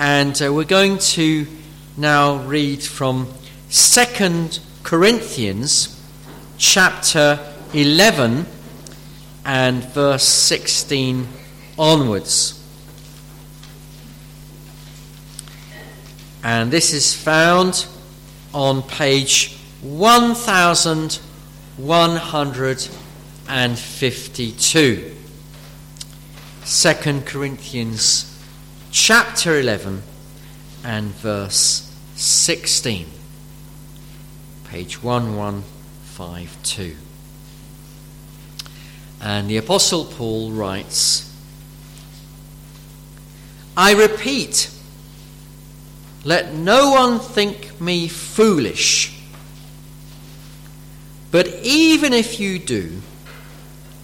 And we're going to now read from 2 Corinthians chapter 11 and verse 16 onwards. And this is found on page 1152. 2 Corinthians chapter 11 and verse 16. Page 1152. And the Apostle Paul writes, "I repeat, let no one think me foolish. But even if you do,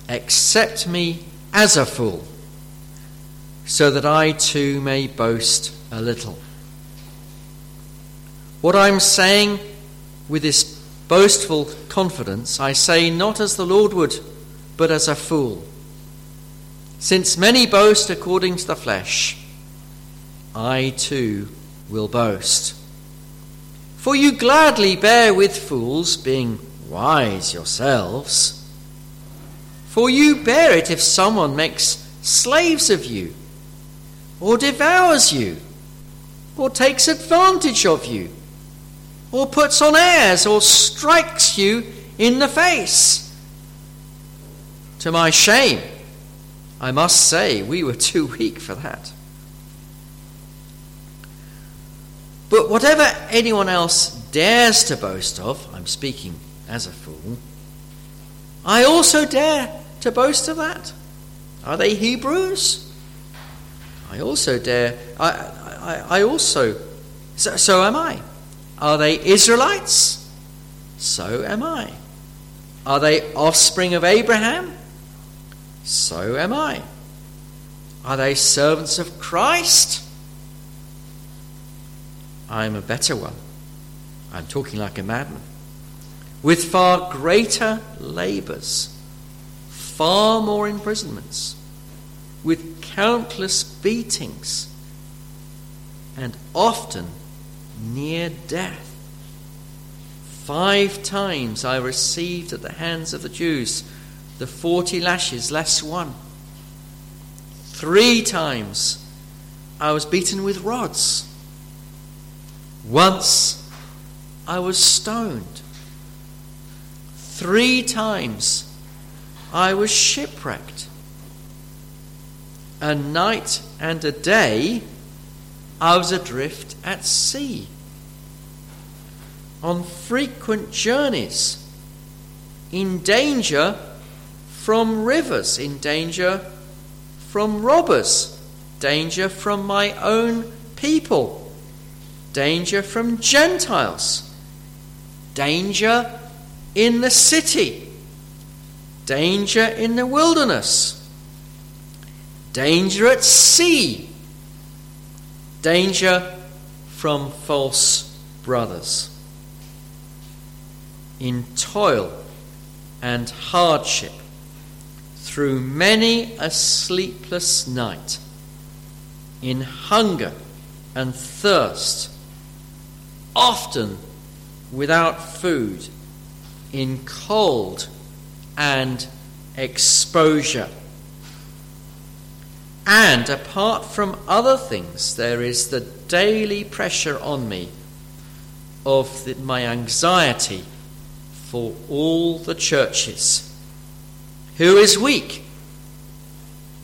accept me as a fool, so that I too may boast a little. What I'm saying with this boastful confidence, I say not as the Lord would, but as a fool. Since many boast according to the flesh, I too will boast. For you gladly bear with fools, being wise yourselves. For you bear it if someone makes slaves of you, or devours you, or takes advantage of you, or puts on airs, or strikes you in the face. To my shame, I must say, we were too weak for that. But whatever anyone else dares to boast of," I'm speaking as a fool, "I also dare to boast of that. Are they Hebrews? I also dare. I also. So am I. Are they Israelites? So am I. Are they offspring of Abraham? So am I. Are they servants of Christ? I am a better one. I'm talking like a madman. With far greater labours, far more imprisonments, with countless beatings, and often near death. 5 times I received at the hands of the Jews the 40 lashes less one. 3 times I was beaten with rods. Once I was stoned. 3 times I was shipwrecked. A night and a day I was adrift at sea. On frequent journeys. In danger from rivers. In danger from robbers. Danger from my own people. Danger from Gentiles, danger in the city, danger in the wilderness, danger at sea, danger from false brothers, in toil and hardship, through many a sleepless night, in hunger and thirst, often without food, in cold and exposure. And apart from other things, there is the daily pressure on me of my anxiety for all the churches. Who is weak?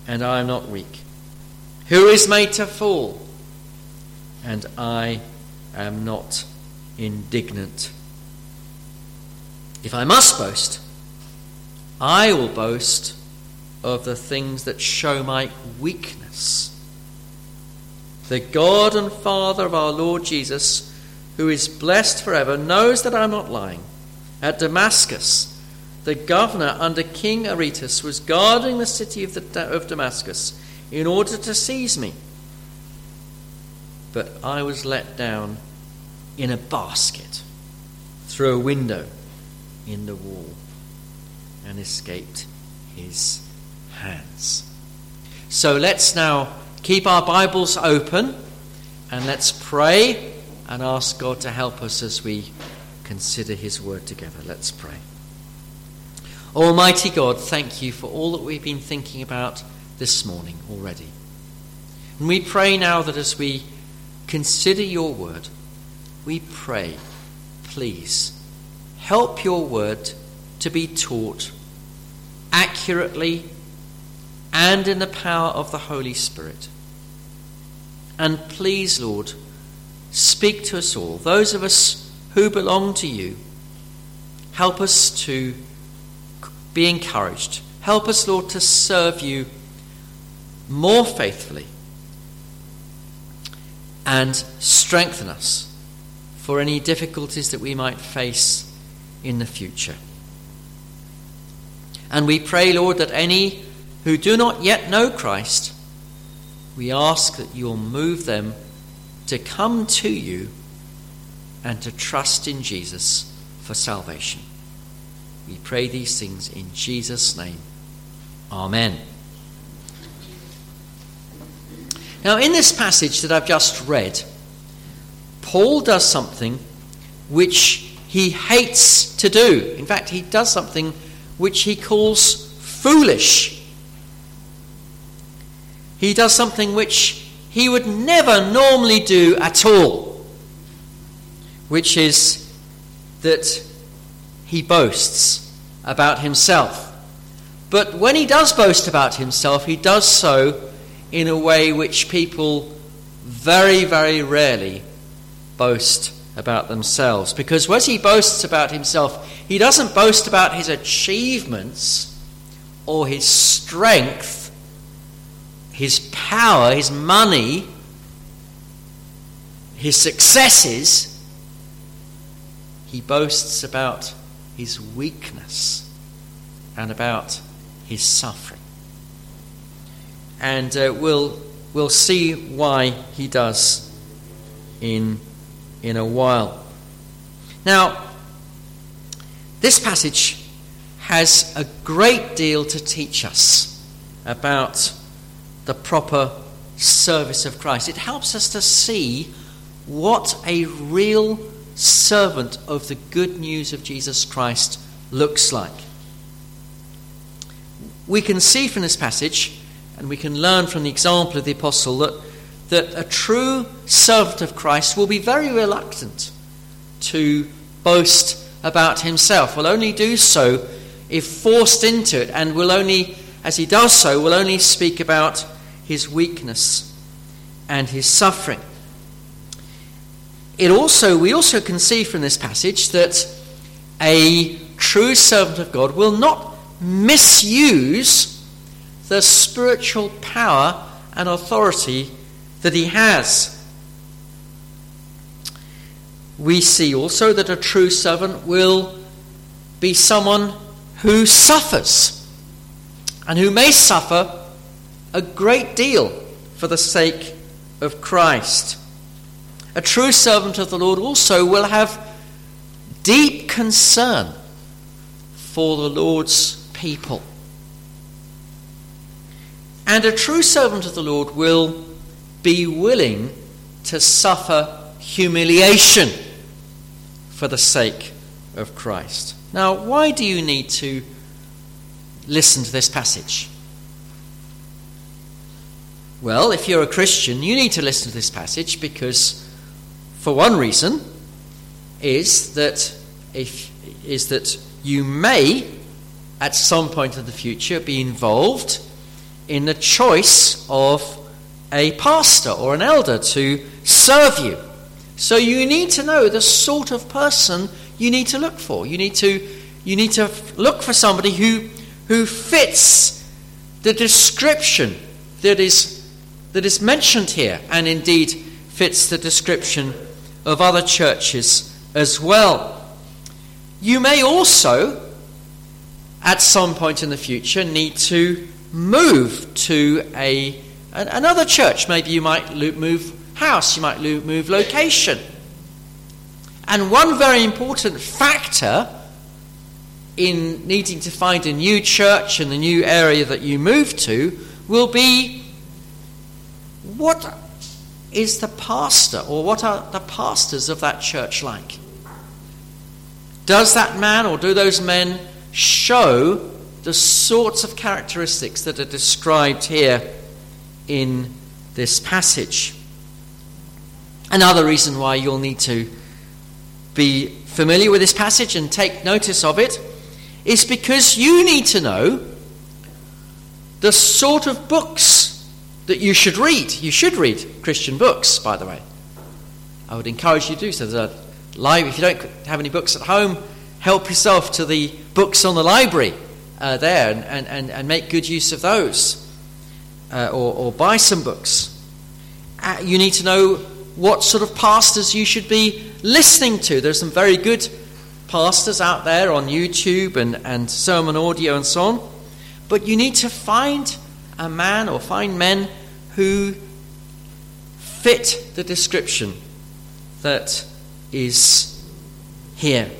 And I am not weak. Who is made to fall? And I am not indignant. If I must boast, I will boast of the things that show my weakness. The God and Father of our Lord Jesus, who is blessed forever, knows that I'm not lying. At Damascus, the governor under King Aretas was guarding the city of Damascus in order to seize me. But I was let down in a basket through a window in the wall and escaped his hands." So let's now keep our Bibles open And let's pray and ask God to help us as we consider his word together. Let's pray. Almighty God, thank you for all that we've been thinking about this morning already. And we pray now that as we consider your word, we pray, please, help your word to be taught accurately and in the power of the Holy Spirit. And please, Lord, speak to us all, those of us who belong to you. Help us to be encouraged. Help us, Lord, to serve you more faithfully and strengthen us for any difficulties that we might face in the future. And we pray, Lord, that any who do not yet know Christ, we ask that you'll move them to come to you and to trust in Jesus for salvation. We pray these things in Jesus' name. Amen. Now, in this passage that I've just read, Paul does something which he hates to do. In fact, he does something which he calls foolish. He does something which he would never normally do at all, which is that he boasts about himself. But when he does boast about himself, he does so in a way which people very, very rarely boast about themselves. Because when he boasts about himself, he doesn't boast about his achievements or his strength, his power, his money, his successes. He boasts about his weakness and about his suffering. And we'll see why he does in a while. Now, this passage has a great deal to teach us about the proper service of Christ. It helps us to see what a real servant of the good news of Jesus Christ looks like. We can see from this passage, and we can learn from the example of the apostle, that a true servant of Christ will be very reluctant to boast about himself, will only do so if forced into it, and will only, as he does so, will only speak about his weakness and his suffering. We also can see from this passage that a true servant of God will not misuse the spiritual power and authority that he has. We see also that a true servant will be someone who suffers and who may suffer a great deal for the sake of Christ. A true servant of the Lord also will have deep concern for the Lord's people. And a true servant of the Lord will be willing to suffer humiliation for the sake of Christ. Now, why do you need to listen to this passage? Well, if you're a Christian, you need to listen to this passage because, for one reason, is that you may, at some point in the future, be involved in the choice of a pastor or an elder to serve you. So you need to know the sort of person you need to look for. You need to look for somebody who fits the description that is mentioned here, and indeed fits the description of other churches as well. You may also, at some point in the future, need to move to another church. Maybe you might move house, you might move location. And one very important factor in needing to find a new church in the new area that you move to will be what is the pastor, or what are the pastors of that church like? Does that man, or do those men, show the sorts of characteristics that are described here in this passage? Another reason why you'll need to be familiar with this passage and take notice of it is because you need to know the sort of books that you should read. You should read Christian books, by the way. I would encourage you to do so. There's a library. If you don't have any books at home, help yourself to the books on the library there and make good use of those or buy some books. You need to know what sort of pastors you should be listening to. There's some very good pastors out there on YouTube and sermon audio and so on. But you need to find a man or find men who fit the description that is here.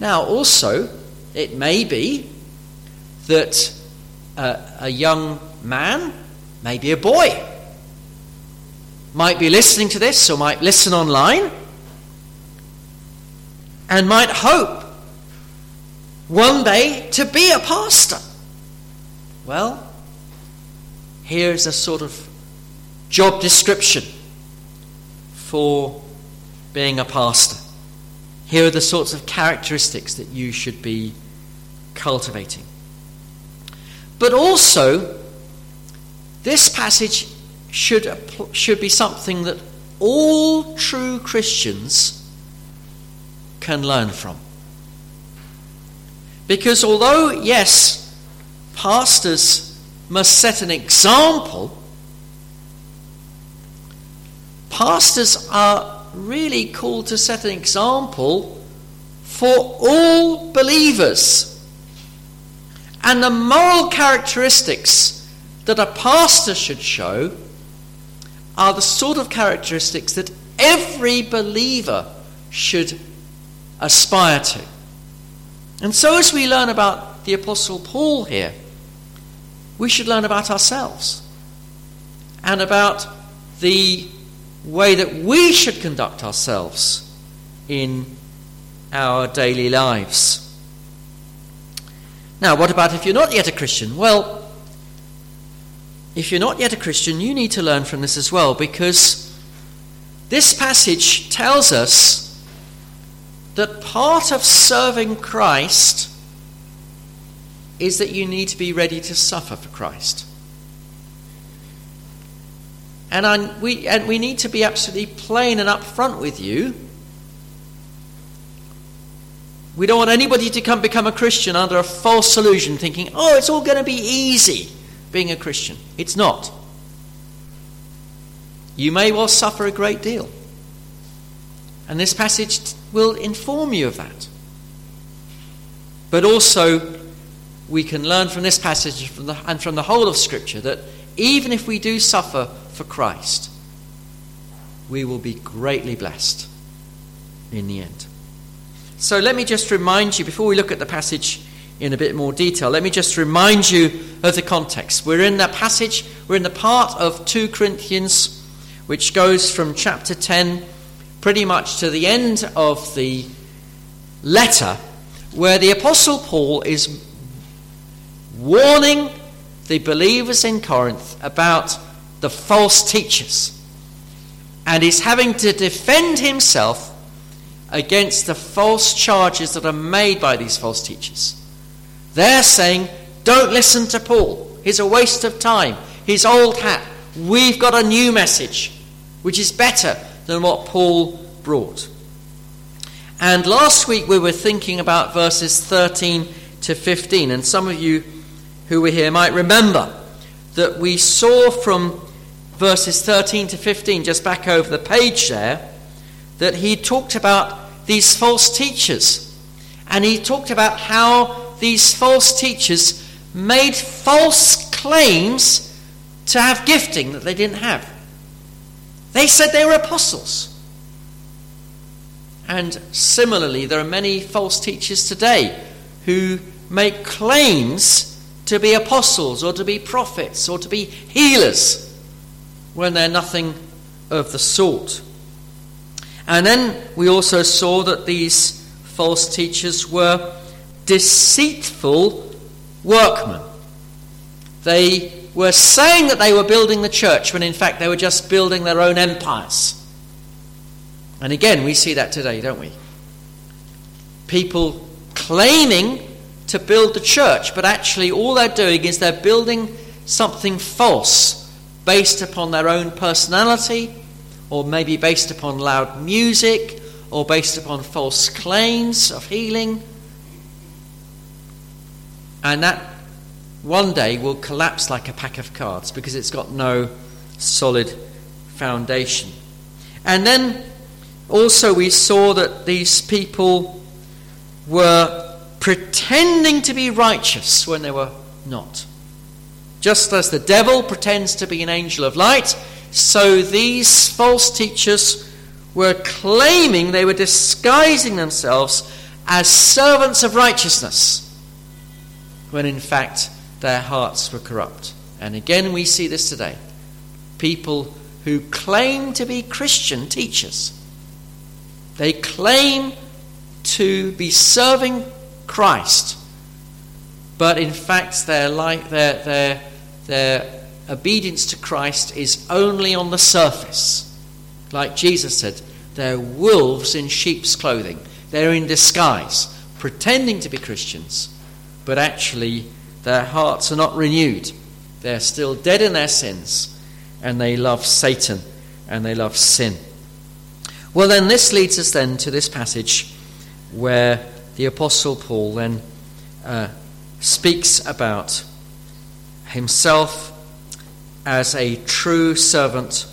Now also, it may be that a young man, maybe a boy, might be listening to this or might listen online and might hope one day to be a pastor. Well, here's a sort of job description for being a pastor. Here are the sorts of characteristics that you should be cultivating. But also, this passage should be something that all true Christians can learn from. Because although, yes, pastors must set an example, pastors are really called to set an example for all believers. And the moral characteristics that a pastor should show are the sort of characteristics that every believer should aspire to. And so as we learn about the Apostle Paul here, we should learn about ourselves and about the way that we should conduct ourselves in our daily lives. Now, what about if you're not yet a Christian? Well, if you're not yet a Christian, you need to learn from this as well, because this passage tells us that part of serving Christ is that you need to be ready to suffer for Christ. And we need to be absolutely plain and upfront with you. We don't want anybody to become a Christian under a false illusion, thinking, oh, it's all going to be easy being a Christian. It's not. You may well suffer a great deal. And this passage will inform you of that. But also, we can learn from this passage and from the whole of Scripture that even if we do suffer for Christ, we will be greatly blessed in the end. So let me just remind you, before we look at the passage in a bit more detail, let me just remind you of the context. We're in that passage, we're in the part of 2 Corinthians, which goes from chapter 10 pretty much to the end of the letter, where the Apostle Paul is warning the believers in Corinth about the false teachers, and he's having to defend himself against the false charges that are made by these false teachers. They're saying, don't listen to Paul, he's a waste of time, he's old hat, we've got a new message which is better than what Paul brought. And last week we were thinking about verses 13 to 15, and some of you who were here might remember that we saw from verses 13 to 15, just back over the page there, that he talked about these false teachers, and he talked about how these false teachers made false claims to have gifting that they didn't have. They said they were apostles. And similarly, there are many false teachers today who make claims to be apostles or to be prophets or to be healers when they're nothing of the sort. And then we also saw that these false teachers were deceitful workmen. They were saying that they were building the church when in fact they were just building their own empires. And again, we see that today, don't we? People claiming to build the church, but actually all they're doing is they're building something false based upon their own personality, or maybe based upon loud music, or based upon false claims of healing. And that one day will collapse like a pack of cards because it's got no solid foundation. And then also we saw that these people were pretending to be righteous when they were not. Just as the devil pretends to be an angel of light, so these false teachers were claiming they were disguising themselves as servants of righteousness when in fact their hearts were corrupt. And again we see this today. People who claim to be Christian teachers. They claim to be serving Christ, but in fact their obedience to Christ is only on the surface. Like Jesus said, they're wolves in sheep's clothing. They're in disguise, pretending to be Christians, but actually their hearts are not renewed. They're still dead in their sins, and they love Satan, and they love sin. Well, then this leads us then to this passage where the Apostle Paul then speaks about himself as a true servant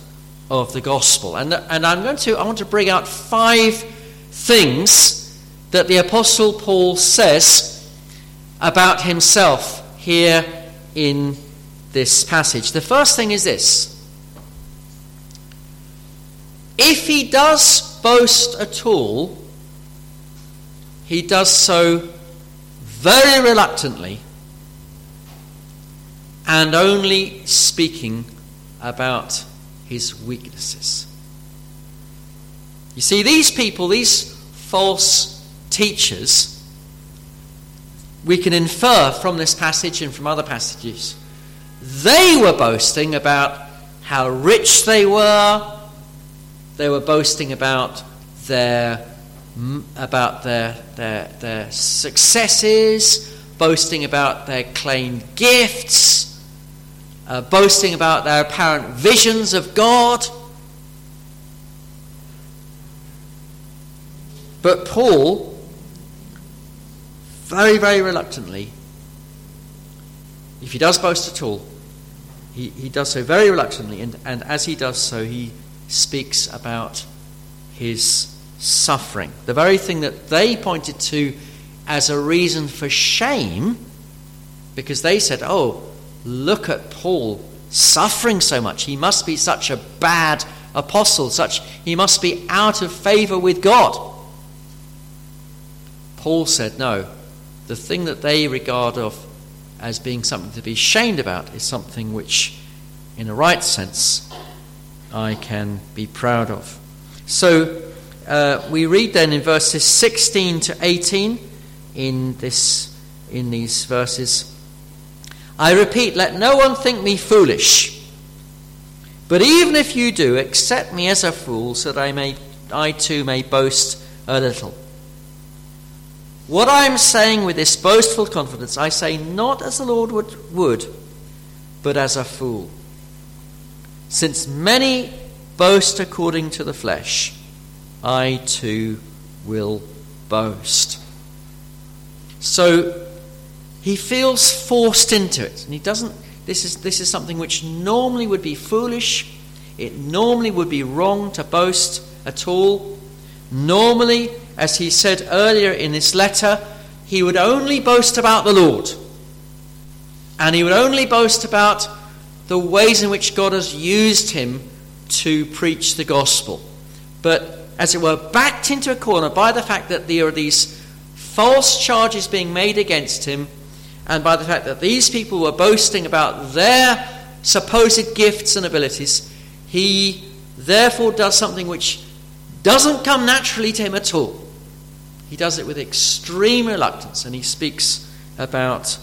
of the gospel. And I want to bring out 5 things that the Apostle Paul says about himself here in this passage. The first thing is this. If he does boast at all, he does so very reluctantly and only speaking about his weaknesses. You see, these people, these false teachers, we can infer from this passage and from other passages, they were boasting about how rich they were. They were boasting about their successes, boasting about their claimed gifts, boasting about their apparent visions of God. But Paul, very, very reluctantly, if he does boast at all, he does so very reluctantly, and as he does so, he speaks about his suffering. The very thing that they pointed to as a reason for shame, because they said, oh, look at Paul suffering so much. He must be such a bad apostle, he must be out of favor with God. Paul said, no, the thing that they regard of as being something to be shamed about is something which, in a right sense, I can be proud of. So we read then in verses 16 to 18 in these verses, I repeat, let no one think me foolish, but even if you do, accept me as a fool, so that I too may boast a little. What I am saying with this boastful confidence, I say not as the Lord would, but as a fool. Since many boast according to the flesh, I too will boast. So he feels forced into it, and he doesn't. This is something which normally would be foolish. It normally would be wrong to boast at all. Normally, as he said earlier in this letter, he would only boast about the Lord, and he would only boast about the ways in which God has used him to preach the gospel. But, as it were, backed into a corner by the fact that there are these false charges being made against him, and by the fact that these people were boasting about their supposed gifts and abilities, he therefore does something which doesn't come naturally to him at all. He does it with extreme reluctance, and he speaks about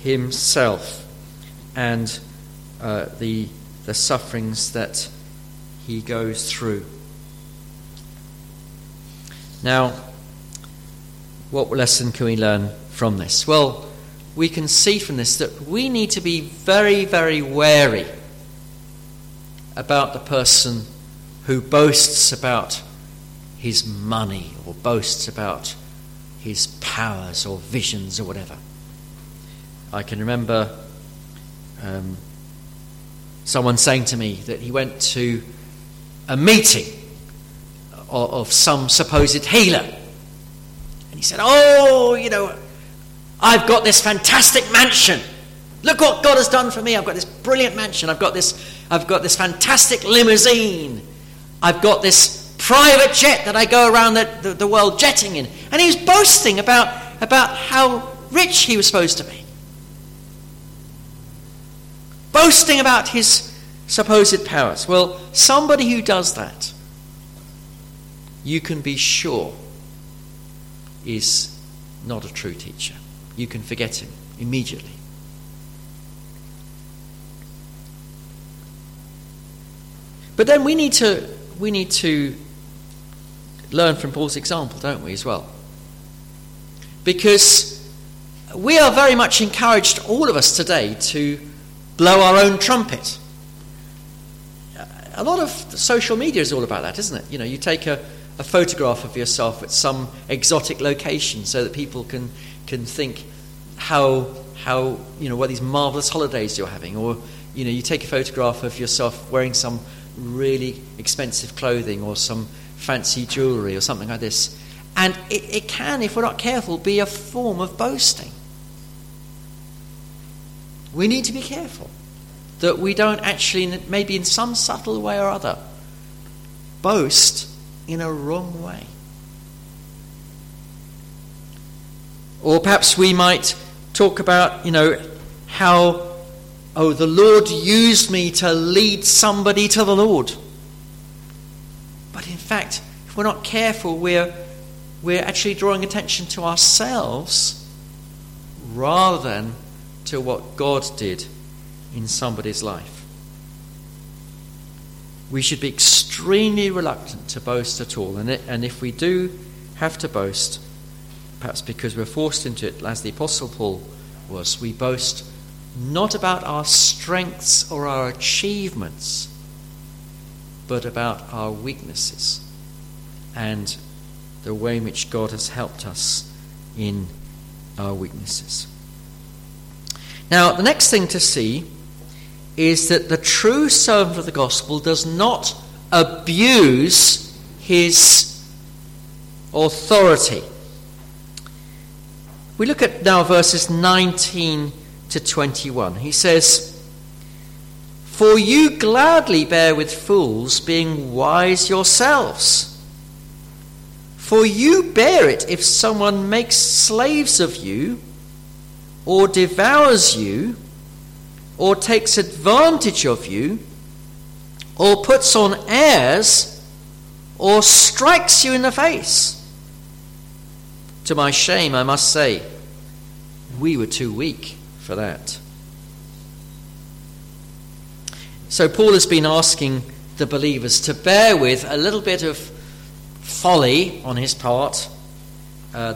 himself and the sufferings that he goes through. Now, what lesson can we learn from this? Well, we can see from this that we need to be very, very wary about the person who boasts about his money or boasts about his powers or visions or whatever. I can remember someone saying to me that he went to a meeting of some supposed healer. And he said, I've got this fantastic mansion. Look what God has done for me. I've got this brilliant mansion. I've got this fantastic limousine. I've got this private jet that I go around the world jetting in. And he was boasting about how rich he was supposed to be. Boasting about his supposed powers. Well, somebody who does that, you can be sure, is not a true teacher. You can forget him immediately. But then we need to learn from Paul's example, don't we, as well? Because we are very much encouraged, all of us today, to blow our own trumpet. A lot of social media is all about that, isn't it? You know, you take a photograph of yourself at some exotic location so that people can think how what these marvelous holidays you're having, or you take a photograph of yourself wearing some really expensive clothing or some fancy jewellery or something like this. And it can, if we're not careful, be a form of boasting. We need to be careful that we don't actually, maybe in some subtle way or other, boast in a wrong way. Or perhaps we might talk about, how the Lord used me to lead somebody to the Lord. But in fact, if we're not careful, we're actually drawing attention to ourselves rather than to what God did in somebody's life. We should be extremely reluctant to boast at all. And if we do have to boast, perhaps because we're forced into it, as the Apostle Paul was, we boast not about our strengths or our achievements, but about our weaknesses and the way in which God has helped us in our weaknesses. Now, the next thing to see is that the true servant of the gospel does not abuse his authority. We look at now verses 19 to 21. He says, "For you gladly bear with fools, being wise yourselves. For you bear it if someone makes slaves of you, or devours you, or takes advantage of you, or puts on airs, or strikes you in the face. To my shame, I must say, we were too weak for that." So Paul has been asking the believers to bear with a little bit of folly on his part, the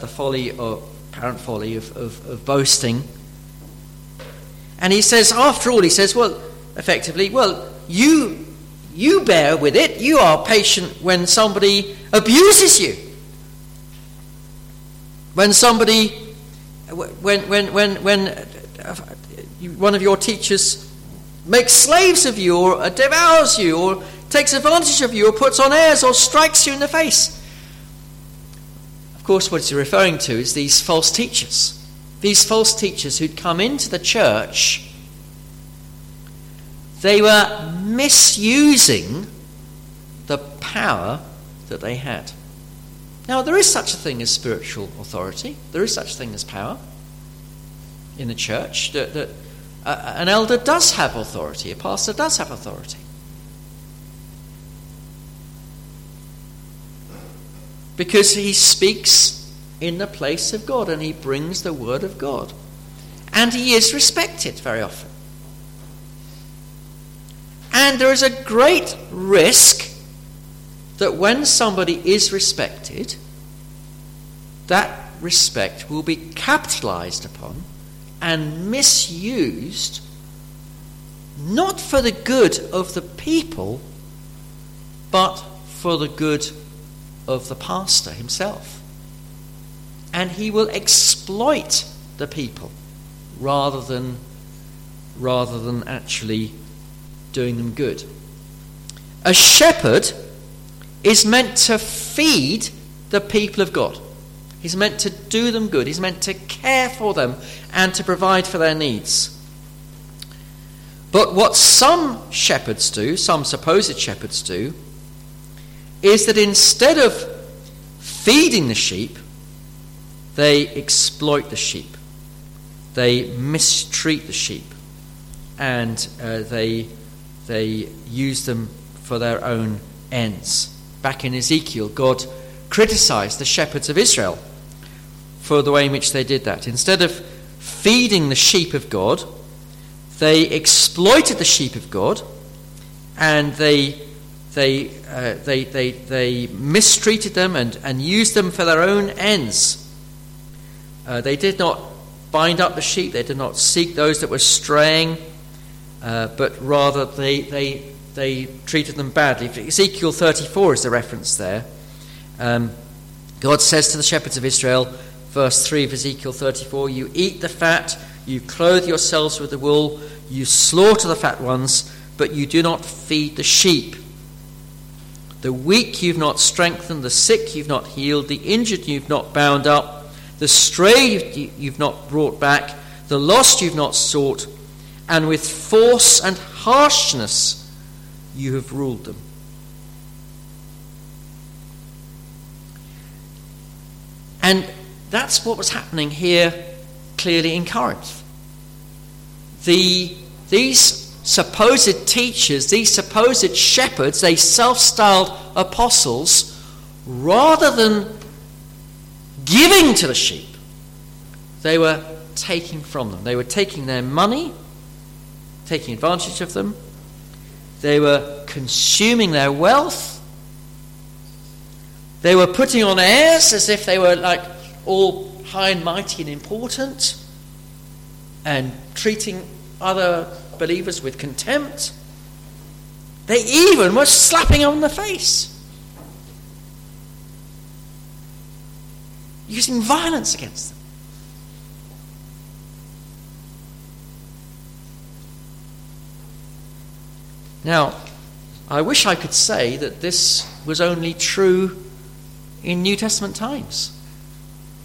apparent folly of boasting. And he says, after all, you bear with it. You are patient when somebody abuses you. When one of your teachers makes slaves of you, or devours you, or takes advantage of you, or puts on airs, or strikes you in the face. Of course, what he's referring to is these false teachers. These false teachers who'd come into the church, they were misusing the power that they had. Now, there is such a thing as spiritual authority. There is such a thing as power in the church. That an elder does have authority. A pastor does have authority. because he speaks in the place of God and he brings the word of God. And he is respected very often. And there is a great risk that when somebody is respected, that respect will be capitalized upon and misused, not for the good of the people, but for the good of the pastor himself. And he will exploit the people rather than actually doing them good. A shepherd is meant to feed the people of God. He's meant to do them good. He's meant to care for them and to provide for their needs. But what some shepherds do, some supposed shepherds do, is that instead of feeding the sheep, they exploit the sheep. They mistreat the sheep. And they use them for their own ends. Back in Ezekiel, God criticized the shepherds of Israel for the way in which they did that. Instead of feeding the sheep of God, they exploited the sheep of God, and they mistreated them and used them for their own ends. They did not bind up the sheep. They did not seek those that were straying, but rather they treated them badly. Ezekiel 34 is the reference there. God says to the shepherds of Israel, verse 3 of Ezekiel 34, "You eat the fat, you clothe yourselves with the wool, you slaughter the fat ones, but you do not feed the sheep. The weak you've not strengthened, the sick you've not healed, the injured you've not bound up, the stray you've not brought back, the lost you've not sought, and with force and harshness you have ruled them." And that's what was happening here clearly in Corinth. These supposed teachers, these supposed shepherds, they self-styled apostles, rather than giving to the sheep, they were taking from them. They were taking their money, taking advantage of them. They were consuming their wealth. They were putting on airs as if they were like all high and mighty and important, and treating other believers with contempt. They even were slapping them in the face, using violence against them. Now, I wish I could say that this was only true in New Testament times.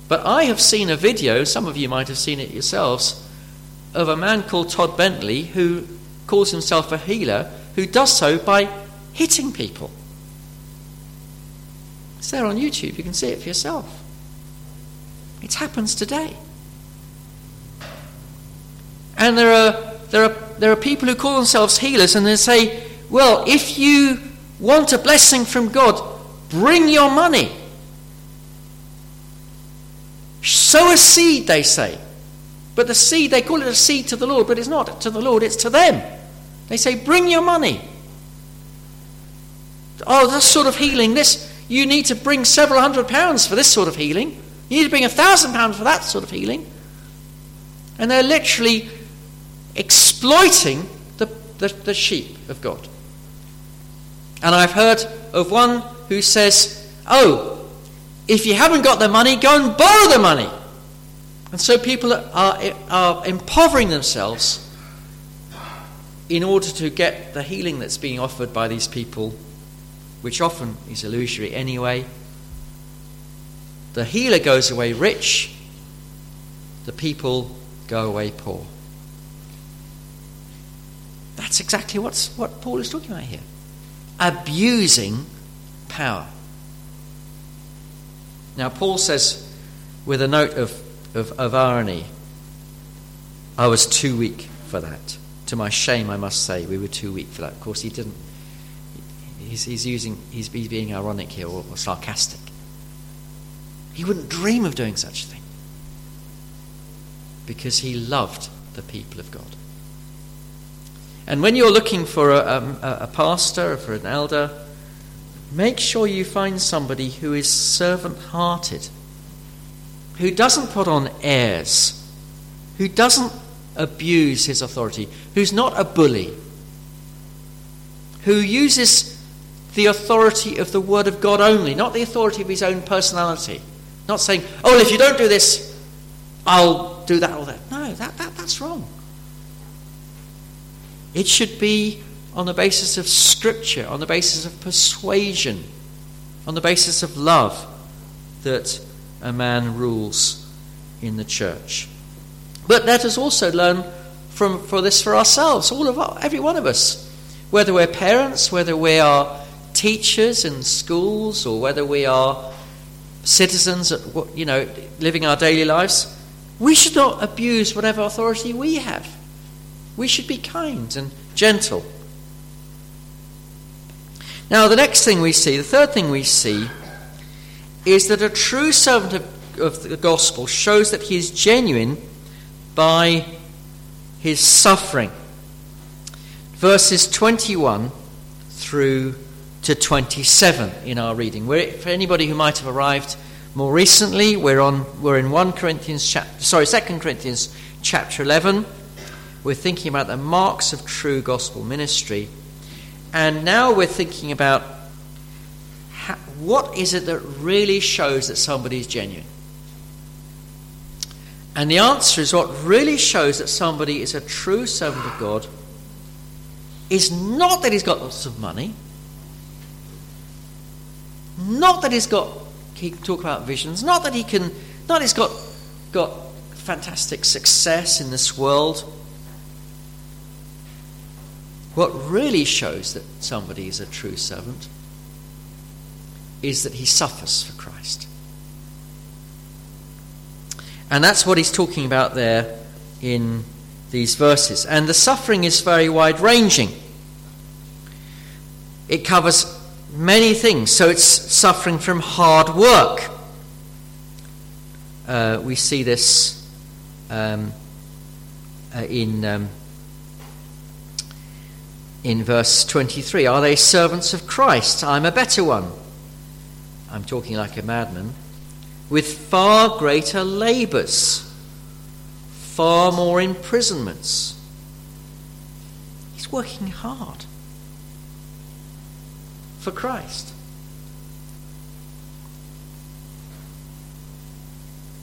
But I have seen a video, some of you might have seen it yourselves, of a man called Todd Bentley who calls himself a healer, who does so by hitting people. It's there on YouTube, you can see it for yourself. It happens today. And there are people who call themselves healers, and they say, well, if you want a blessing from God, bring your money. Sow a seed, they say. But the seed, they call it a seed to the Lord, but it's not to the Lord, it's to them. They say, bring your money. Oh, this sort of healing, this, you need to bring several £100 for this sort of healing. You need to bring £1,000 for that sort of healing. And they're literally exploiting the sheep of God. And I've heard of one who says, oh, if you haven't got the money, go and borrow the money. And so people are impovering themselves in order to get the healing that's being offered by these people, which often is illusory anyway. The healer goes away rich, the people go away poor. That's exactly what Paul is talking about here. Abusing power. Now, Paul says, with a note of irony, I was too weak for that. To my shame, I must say, we were too weak for that. Of course, he didn't. He's being ironic here, or sarcastic. He wouldn't dream of doing such a thing because he loved the people of God. And when you're looking for a pastor or for an elder, make sure you find somebody who is servant-hearted, who doesn't put on airs, who doesn't abuse his authority, who's not a bully, who uses the authority of the Word of God only, not the authority of his own personality. Not saying, oh, well, if you don't do this, I'll do that or that. No, that's wrong. It should be on the basis of Scripture, on the basis of persuasion, on the basis of love that a man rules in the church. But let us also learn for ourselves, every one of us, whether we're parents, whether we are teachers in schools, or whether we are citizens living our daily lives. We should not abuse whatever authority we have. We should be kind and gentle. Now, the third thing we see, is that a true servant of the gospel shows that he is genuine by his suffering. Verses 21 through to 27 in our reading. For anybody who might have arrived more recently, we're in 2 Corinthians chapter 11. We're thinking about the marks of true gospel ministry. And now we're thinking about what is it that really shows that somebody is genuine. And the answer is, what really shows that somebody is a true servant of God is not that he's got lots of money, not that he can talk about visions, not he's got fantastic success in this world. What really shows that somebody is a true servant is that he suffers for Christ. And that's what he's talking about there in these verses. And the suffering is very wide-ranging. It covers many things. So it's suffering from hard work. We see this in verse 23, are they servants of Christ? I'm a better one. I'm talking like a madman. With far greater labours, far more imprisonments. He's working hard for Christ.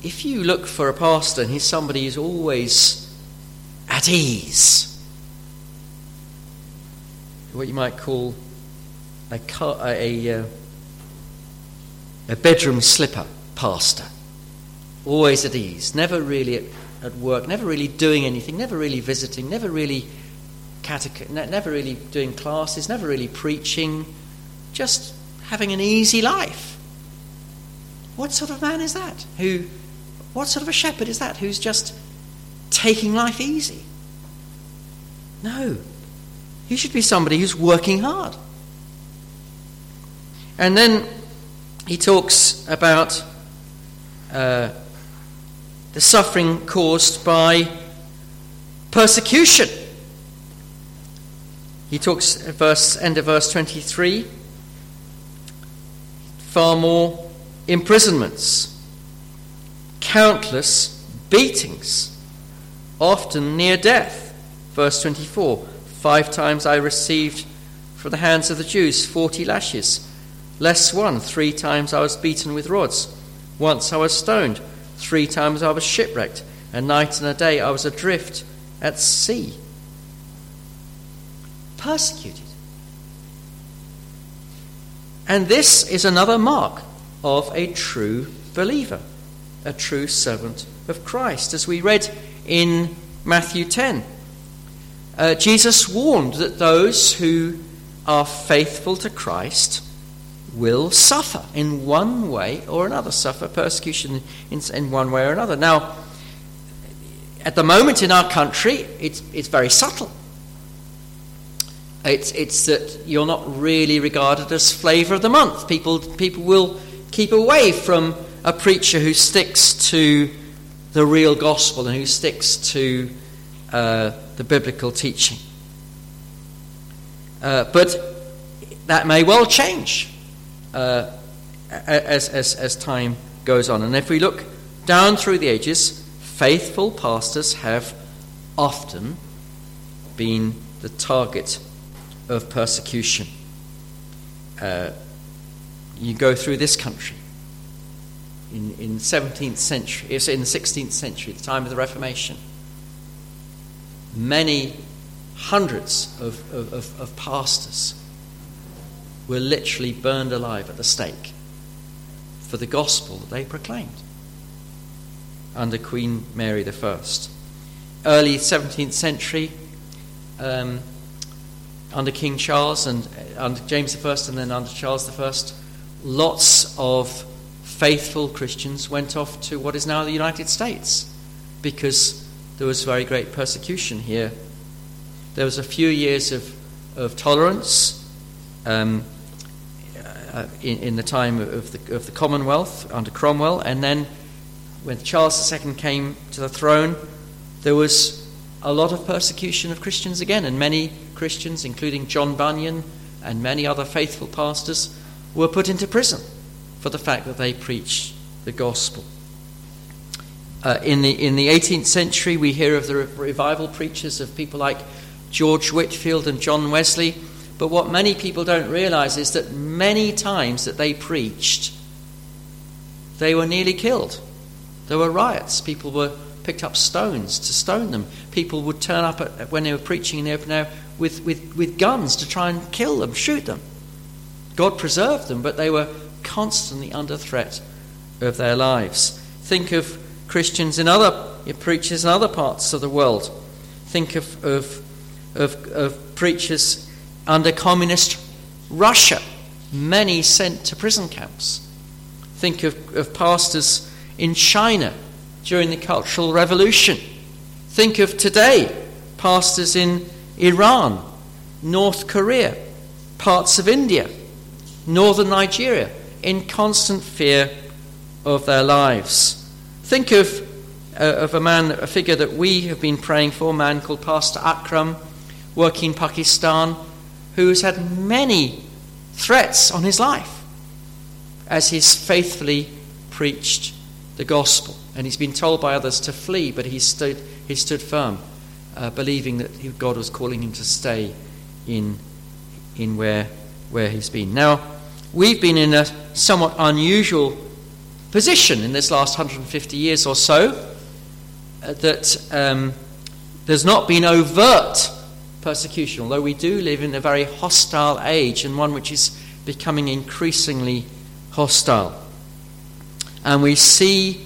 If you look for a pastor and he's somebody who's always at ease, what you might call a bedroom slipper pastor, always at ease, never really at work, never really doing anything, never really visiting, never really doing classes, never really preaching, just having an easy life. What sort of man is that? What sort of a shepherd is that who's just taking life easy? No. You should be somebody who's working hard. And then he talks about the suffering caused by persecution. He talks at end of verse 23, far more imprisonments, countless beatings, often near death. Verse 24. 5 times I received from the hands of the Jews 40 lashes, less one. 3 times I was beaten with rods. Once I was stoned. 3 times I was shipwrecked. A night and a day I was adrift at sea. Persecuted. And this is another mark of a true believer, a true servant of Christ. As we read in Matthew 10. Jesus warned that those who are faithful to Christ will suffer in one way or another, suffer persecution in one way or another. Now, at the moment in our country, it's very subtle. It's that you're not really regarded as flavour of the month. People will keep away from a preacher who sticks to the real gospel and who sticks to the biblical teaching. But that may well change as time goes on. And if we look down through the ages, faithful pastors have often been the target of persecution. You go through this country in the 17th century, it's in the 16th century, the time of the Reformation. Many hundreds of pastors were literally burned alive at the stake for the gospel that they proclaimed under Queen Mary I. Early 17th century, under King Charles and under James I and then under Charles I, lots of faithful Christians went off to what is now the United States because there was very great persecution here. There was a few years of tolerance in the time of the Commonwealth under Cromwell, and then when Charles II came to the throne, there was a lot of persecution of Christians again, and many Christians, including John Bunyan and many other faithful pastors, were put into prison for the fact that they preached the gospel. In the 18th century, we hear of the revival preachers of people like George Whitefield and John Wesley, but what many people don't realize is that many times that they preached, they were nearly killed. There were riots. People were picked up stones to stone them. People would turn up when they were preaching in the open air with guns to try and kill them, shoot them. God preserved them, but they were constantly under threat of their lives. Think of Christians preachers in other parts of the world. Think of preachers under communist Russia, many sent to prison camps. Think of pastors in China during the Cultural Revolution. Think of today, pastors in Iran, North Korea, parts of India, northern Nigeria, in constant fear of their lives. Think of a figure that we have been praying for, a man called Pastor Akram, working in Pakistan, who has had many threats on his life as he's faithfully preached the gospel. And he's been told by others to flee, but he stood firm, believing that God was calling him to stay in where he's been. Now, we've been in a somewhat unusual position in this last 150 years or so, that there's not been overt persecution, although we do live in a very hostile age, and one which is becoming increasingly hostile. And we see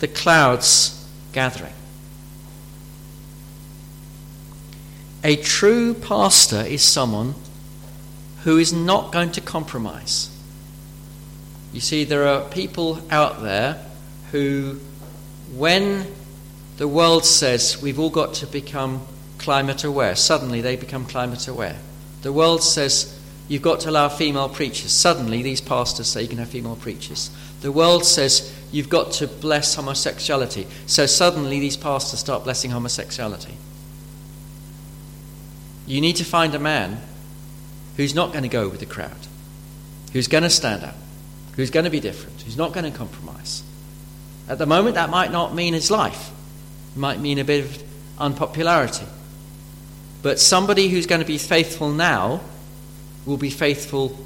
the clouds gathering. A true pastor is someone who is not going to compromise. You see, there are people out there who, when the world says we've all got to become climate aware, suddenly they become climate aware. The world says you've got to allow female preachers. Suddenly these pastors say you can have female preachers. The world says you've got to bless homosexuality. So suddenly these pastors start blessing homosexuality. You need to find a man who's not going to go with the crowd, who's going to stand out, who's going to be different, who's not going to compromise. At the moment, that might not mean his life. It might mean a bit of unpopularity. But somebody who's going to be faithful now will be faithful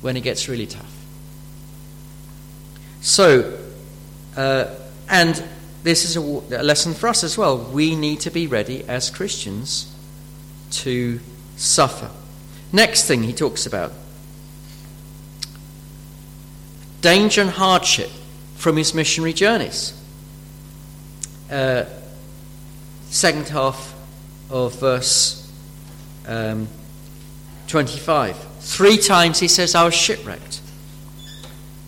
when it gets really tough. So, and this is a lesson for us as well. We need to be ready as Christians to suffer. Next thing he talks about. Danger and hardship from his missionary journeys. Second half of verse 25. 3 times he says, I was shipwrecked.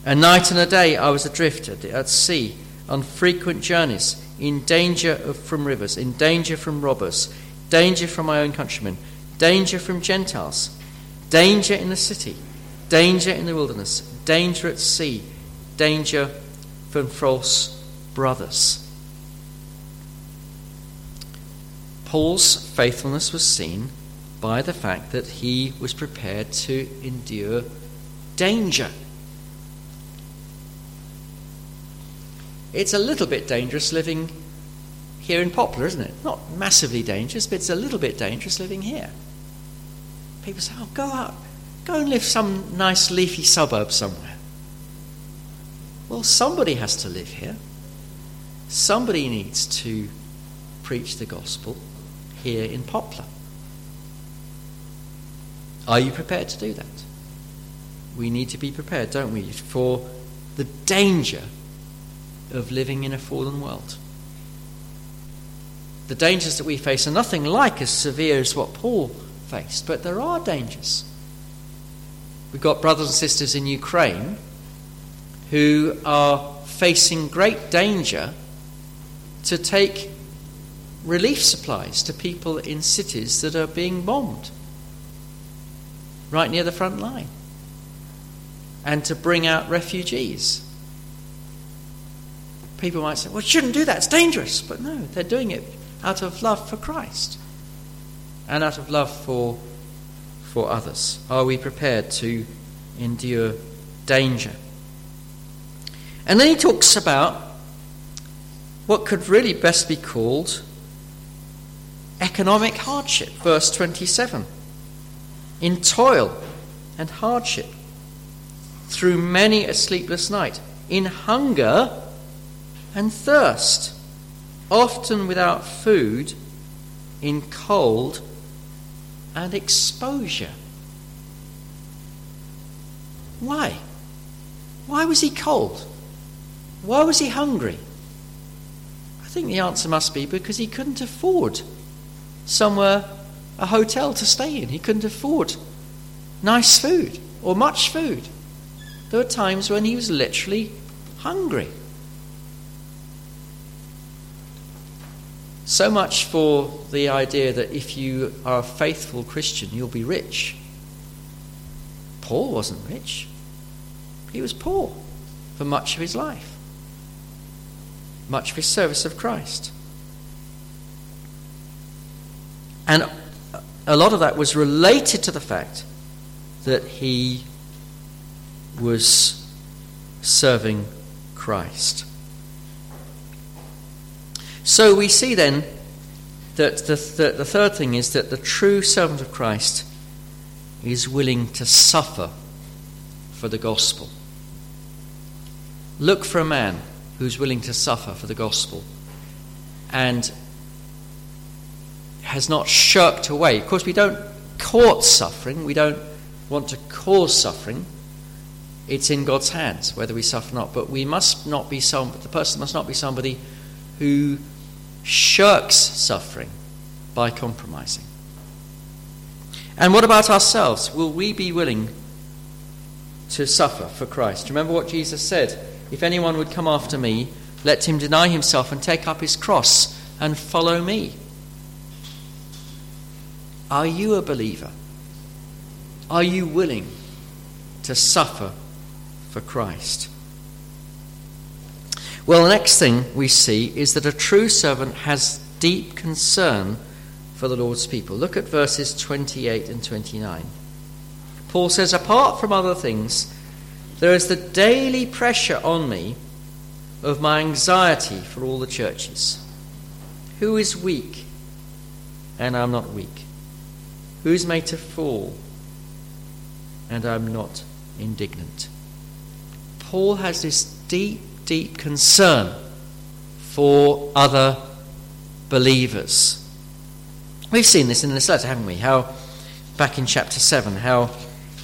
A night and a day I was adrift at sea, on frequent journeys, in danger from rivers, in danger from robbers, danger from my own countrymen, danger from Gentiles, danger in the city, danger in the wilderness, danger at sea, danger from false brothers. Paul's faithfulness was seen by the fact that he was prepared to endure danger. It's a little bit dangerous living here in Poplar, isn't it? Not massively dangerous, but it's a little bit dangerous living here. People say, oh, go out, go and live some nice leafy suburb somewhere. Well, somebody has to live here. Somebody needs to preach the gospel here in Poplar. Are you prepared to do that? We need to be prepared, don't we, for the danger of living in a fallen world. The dangers that we face are nothing like as severe as what Paul faced, but there are dangers. We've got brothers and sisters in Ukraine who are facing great danger to take relief supplies to people in cities that are being bombed right near the front line, and to bring out refugees. People might say, well, you shouldn't do that, it's dangerous. But no, they're doing it out of love for Christ and out of love for others. Are we prepared to endure danger? And then he talks about what could really best be called economic hardship, verse 27. In toil and hardship, through many a sleepless night, in hunger and thirst, often without food, in cold and exposure. Why? Why was he cold? Why was he hungry? I think the answer must be because he couldn't afford somewhere, a hotel to stay in. He couldn't afford nice food or much food. There were times when he was literally hungry. So much for the idea that if you are a faithful Christian, you'll be rich. Paul wasn't rich. He was poor for much of his life, much of his service of Christ. And a lot of that was related to the fact that he was serving Christ. So we see then that the third thing is that the true servant of Christ is willing to suffer for the gospel. Look for a man who's willing to suffer for the gospel and has not shirked away. Of course, we don't court suffering. We don't want to cause suffering. It's in God's hands whether we suffer or not. But we must not be the person must not be somebody who shirks suffering by compromising. And what about ourselves? Will we be willing to suffer for Christ? Remember what Jesus said: if anyone would come after me, let him deny himself and take up his cross and follow me. Are you a believer? Are you willing to suffer for Christ? Well, the next thing we see is that a true servant has deep concern for the Lord's people. Look at verses 28 and 29. Paul says, apart from other things, there is the daily pressure on me of my anxiety for all the churches. Who is weak and I'm not weak? Who is made to fall and I'm not indignant? Paul has this deep concern for other believers. We've seen this in this letter, haven't we? How back in chapter 7, how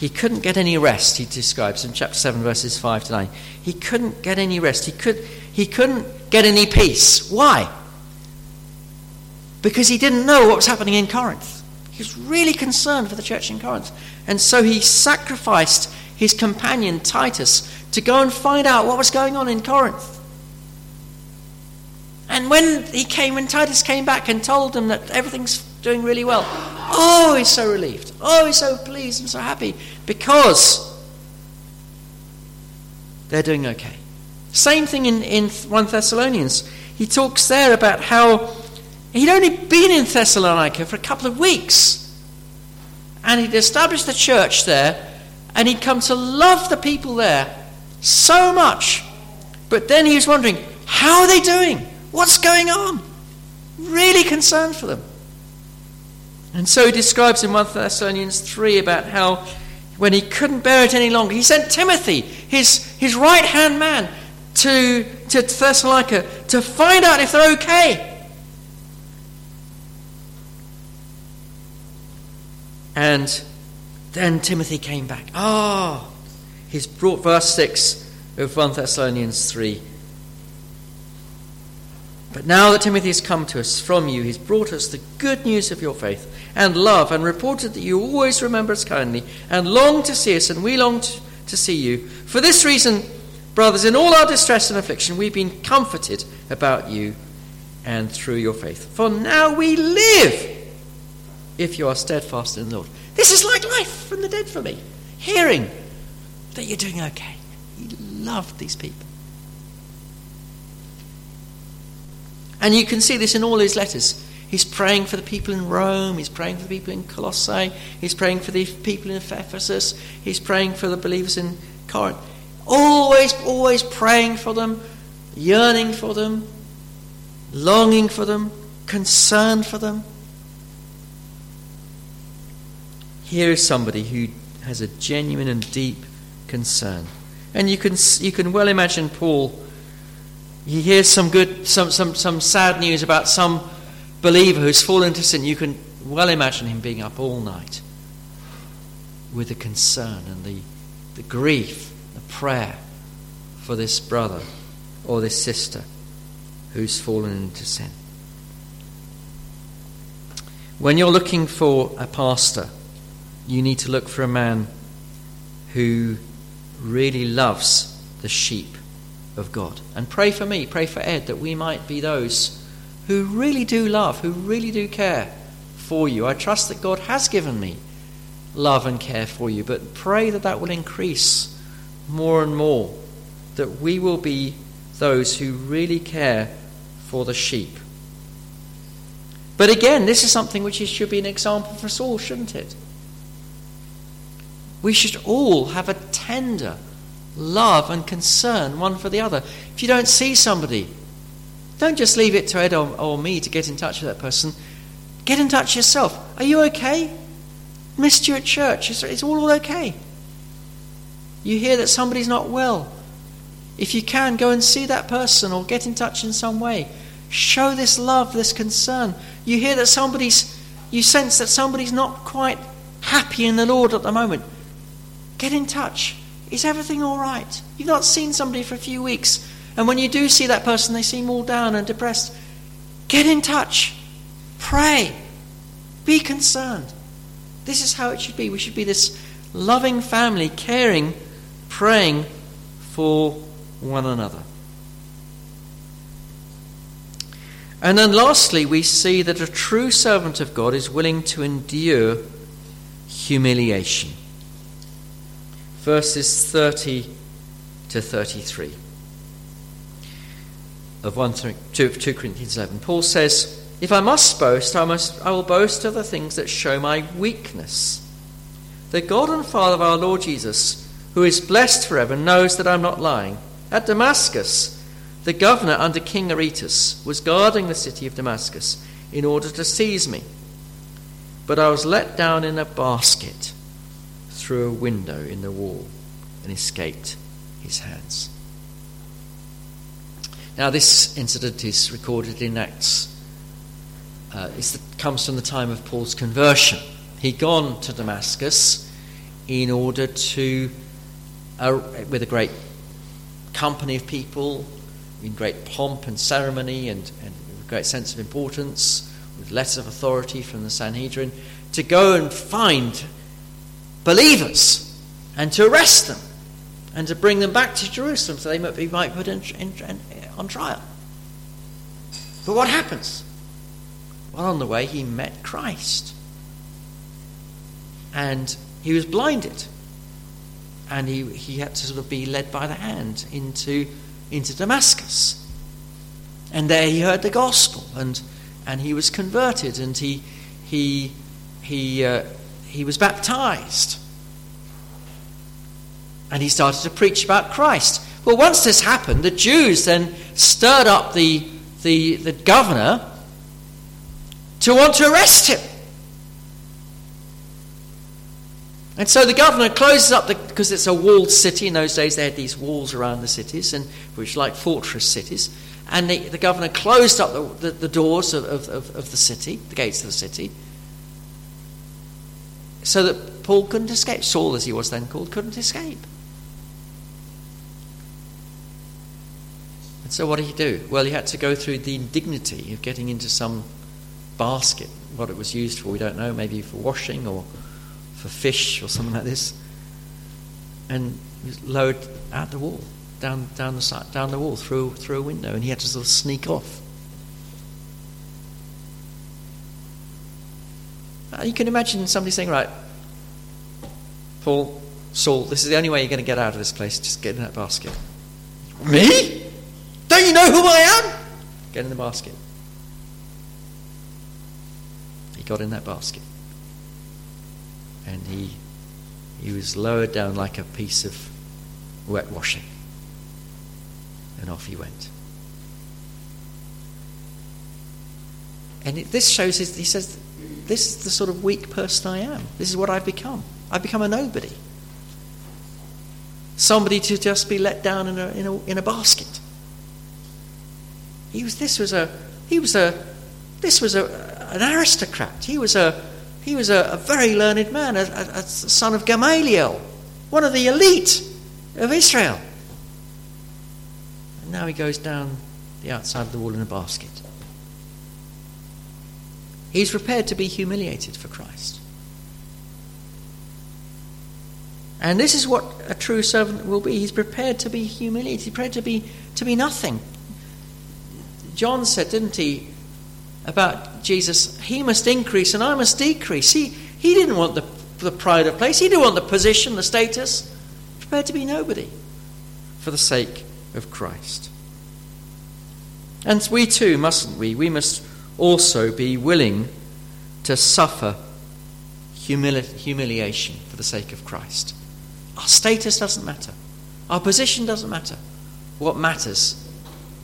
he couldn't get any rest, he describes in chapter 7 verses 5 to 9. He couldn't get any rest. He couldn't get any peace. Why? Because he didn't know what was happening in Corinth. He was really concerned for the church in Corinth. And so he sacrificed his companion Titus to go and find out what was going on in Corinth. And when Titus came back and told him that everything's doing really well, oh, he's so relieved. Oh, he's so pleased and so happy because they're doing okay. Same thing in 1 Thessalonians. He talks there about how he'd only been in Thessalonica for a couple of weeks. And he'd established the church there, and he'd come to love the people there so much. But then he was wondering, how are they doing? What's going on? Really concerned for them. And so he describes in 1 Thessalonians 3 about how when he couldn't bear it any longer, he sent Timothy, his right-hand man, to Thessalonica to find out if they're okay. And then Timothy came back. He's brought verse 6 of 1 Thessalonians 3. But now that Timothy has come to us from you, he's brought us the good news of your faith and love, and reported that you always remember us kindly and long to see us, and we long to see you. For this reason, brothers, in all our distress and affliction, we've been comforted about you and through your faith. For now we live, if you are steadfast in the Lord. This is like life from the dead for me. Hearing that you're doing okay. He loved these people. And you can see this in all his letters. He's praying for the people in Rome. He's praying for the people in Colossae. He's praying for the people in Ephesus. He's praying for the believers in Corinth. Always praying for them, yearning for them, longing for them, concerned for them. Here is somebody who has a genuine and deep concern. And you can well imagine Paul. He hears some sad news about some believer who's fallen into sin. You can well imagine him being up all night with the concern and the grief, the prayer for this brother or this sister who's fallen into sin. When you're looking for a pastor, you need to look for a man who really loves the sheep of God. And pray for me, pray for Ed, that we might be those who really do love, who really do care for you. I trust that God has given me love and care for you, but pray that that will increase more and more, that we will be those who really care for the sheep. But again, this is something which should be an example for us all, shouldn't it? We should all have a tender love and concern one for the other. If you don't see somebody, don't just leave it to Ed or me to get in touch with that person. Get in touch yourself. Are you okay? Missed you at church. It's all okay. You hear that somebody's not well. If you can, go and see that person or get in touch in some way. Show this love, this concern. You hear that you sense that somebody's not quite happy in the Lord at the moment. Get in touch. Is everything all right? You've not seen somebody for a few weeks, and when you do see that person, they seem all down and depressed. Get in touch. Pray. Be concerned. This is how it should be. We should be this loving family, caring, praying for one another. And then lastly, we see that a true servant of God is willing to endure humiliation. Verses 30 to 33 of 2 Corinthians 11. Paul says, if I must boast, I will boast of the things that show my weakness. The God and Father of our Lord Jesus, who is blessed forever, knows that I'm not lying. At Damascus, the governor under King Aretas was guarding the city of Damascus in order to seize me. But I was let down in a basket through a window in the wall and escaped his hands. Now this incident is recorded in Acts. It comes from the time of Paul's conversion. He'd gone to Damascus in order to, with a great company of people, in great pomp and ceremony and with a great sense of importance, with letters of authority from the Sanhedrin, to go and find believers and to arrest them and to bring them back to Jerusalem so they might be put on trial. But what happens? Well, on the way he met Christ, and he was blinded, and he had to sort of be led by the hand into into Damascus. And there he heard the gospel, and he was converted, and he was baptized. And he started to preach about Christ. Well, once this happened, the Jews then stirred up the governor to want to arrest him. And so the governor closes up, because it's a walled city. In those days they had these walls around the cities, and which like fortress cities. And the governor closed up the doors of the city, the gates of the city, so that Paul couldn't escape. Saul, as he was then called, couldn't escape. And so what did he do? Well, he had to go through the indignity of getting into some basket. What it was used for, we don't know. Maybe for washing or for fish or something like this. And he was lowered out the wall, down the wall, through a window, and he had to sort of sneak off. You can imagine somebody saying, "Right, Paul, Saul, this is the only way you're going to get out of this place. Just get in that basket." "Me? Don't you know who I am?" "Get in the basket." He got in that basket, and he was lowered down like a piece of wet washing, and off he went. And this shows he says, "This is the sort of weak person I am. This is what I've become. I've become a nobody, somebody to just be let down in a basket." He was an aristocrat. He was a very learned man, a son of Gamaliel, one of the elite of Israel. And now he goes down the outside of the wall in a basket. He's prepared to be humiliated for Christ. And this is what a true servant will be. He's prepared to be humiliated. He's prepared to be nothing. John said, didn't he, about Jesus, "He must increase and I must decrease." He didn't want the pride of place. He didn't want the position, the status. Prepared to be nobody for the sake of Christ. And we too, mustn't we? We must also be willing to suffer humiliation for the sake of Christ. Our status doesn't matter. Our position doesn't matter. What matters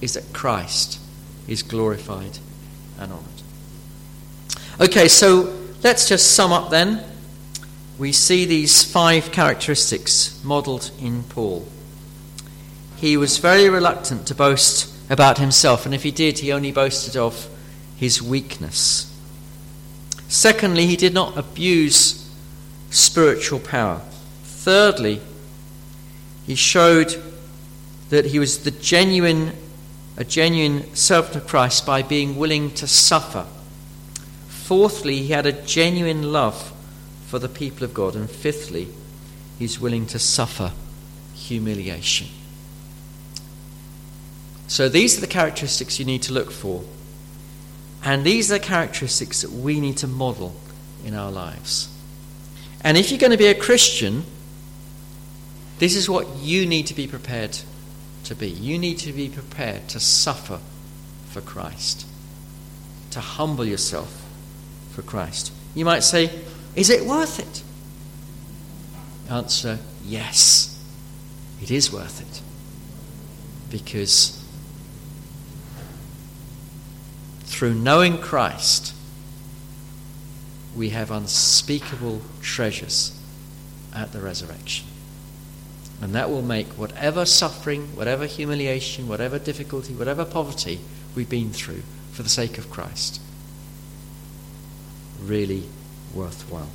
is that Christ is glorified and honoured. Okay, so let's just sum up then. We see these 5 characteristics modelled in Paul. He was very reluctant to boast about himself, and if he did, he only boasted of his weakness. Secondly, he did not abuse spiritual power. Thirdly, he showed that he was a genuine servant of Christ by being willing to suffer. Fourthly, he had a genuine love for the people of God. And fifthly, he's willing to suffer humiliation. So these are the characteristics you need to look for. And these are the characteristics that we need to model in our lives. And if you're going to be a Christian, this is what you need to be prepared to be. You need to be prepared to suffer for Christ, to humble yourself for Christ. You might say, "Is it worth it?" Answer, yes, it is worth it. Because through knowing Christ, we have unspeakable treasures at the resurrection. And that will make whatever suffering, whatever humiliation, whatever difficulty, whatever poverty we've been through for the sake of Christ really worthwhile.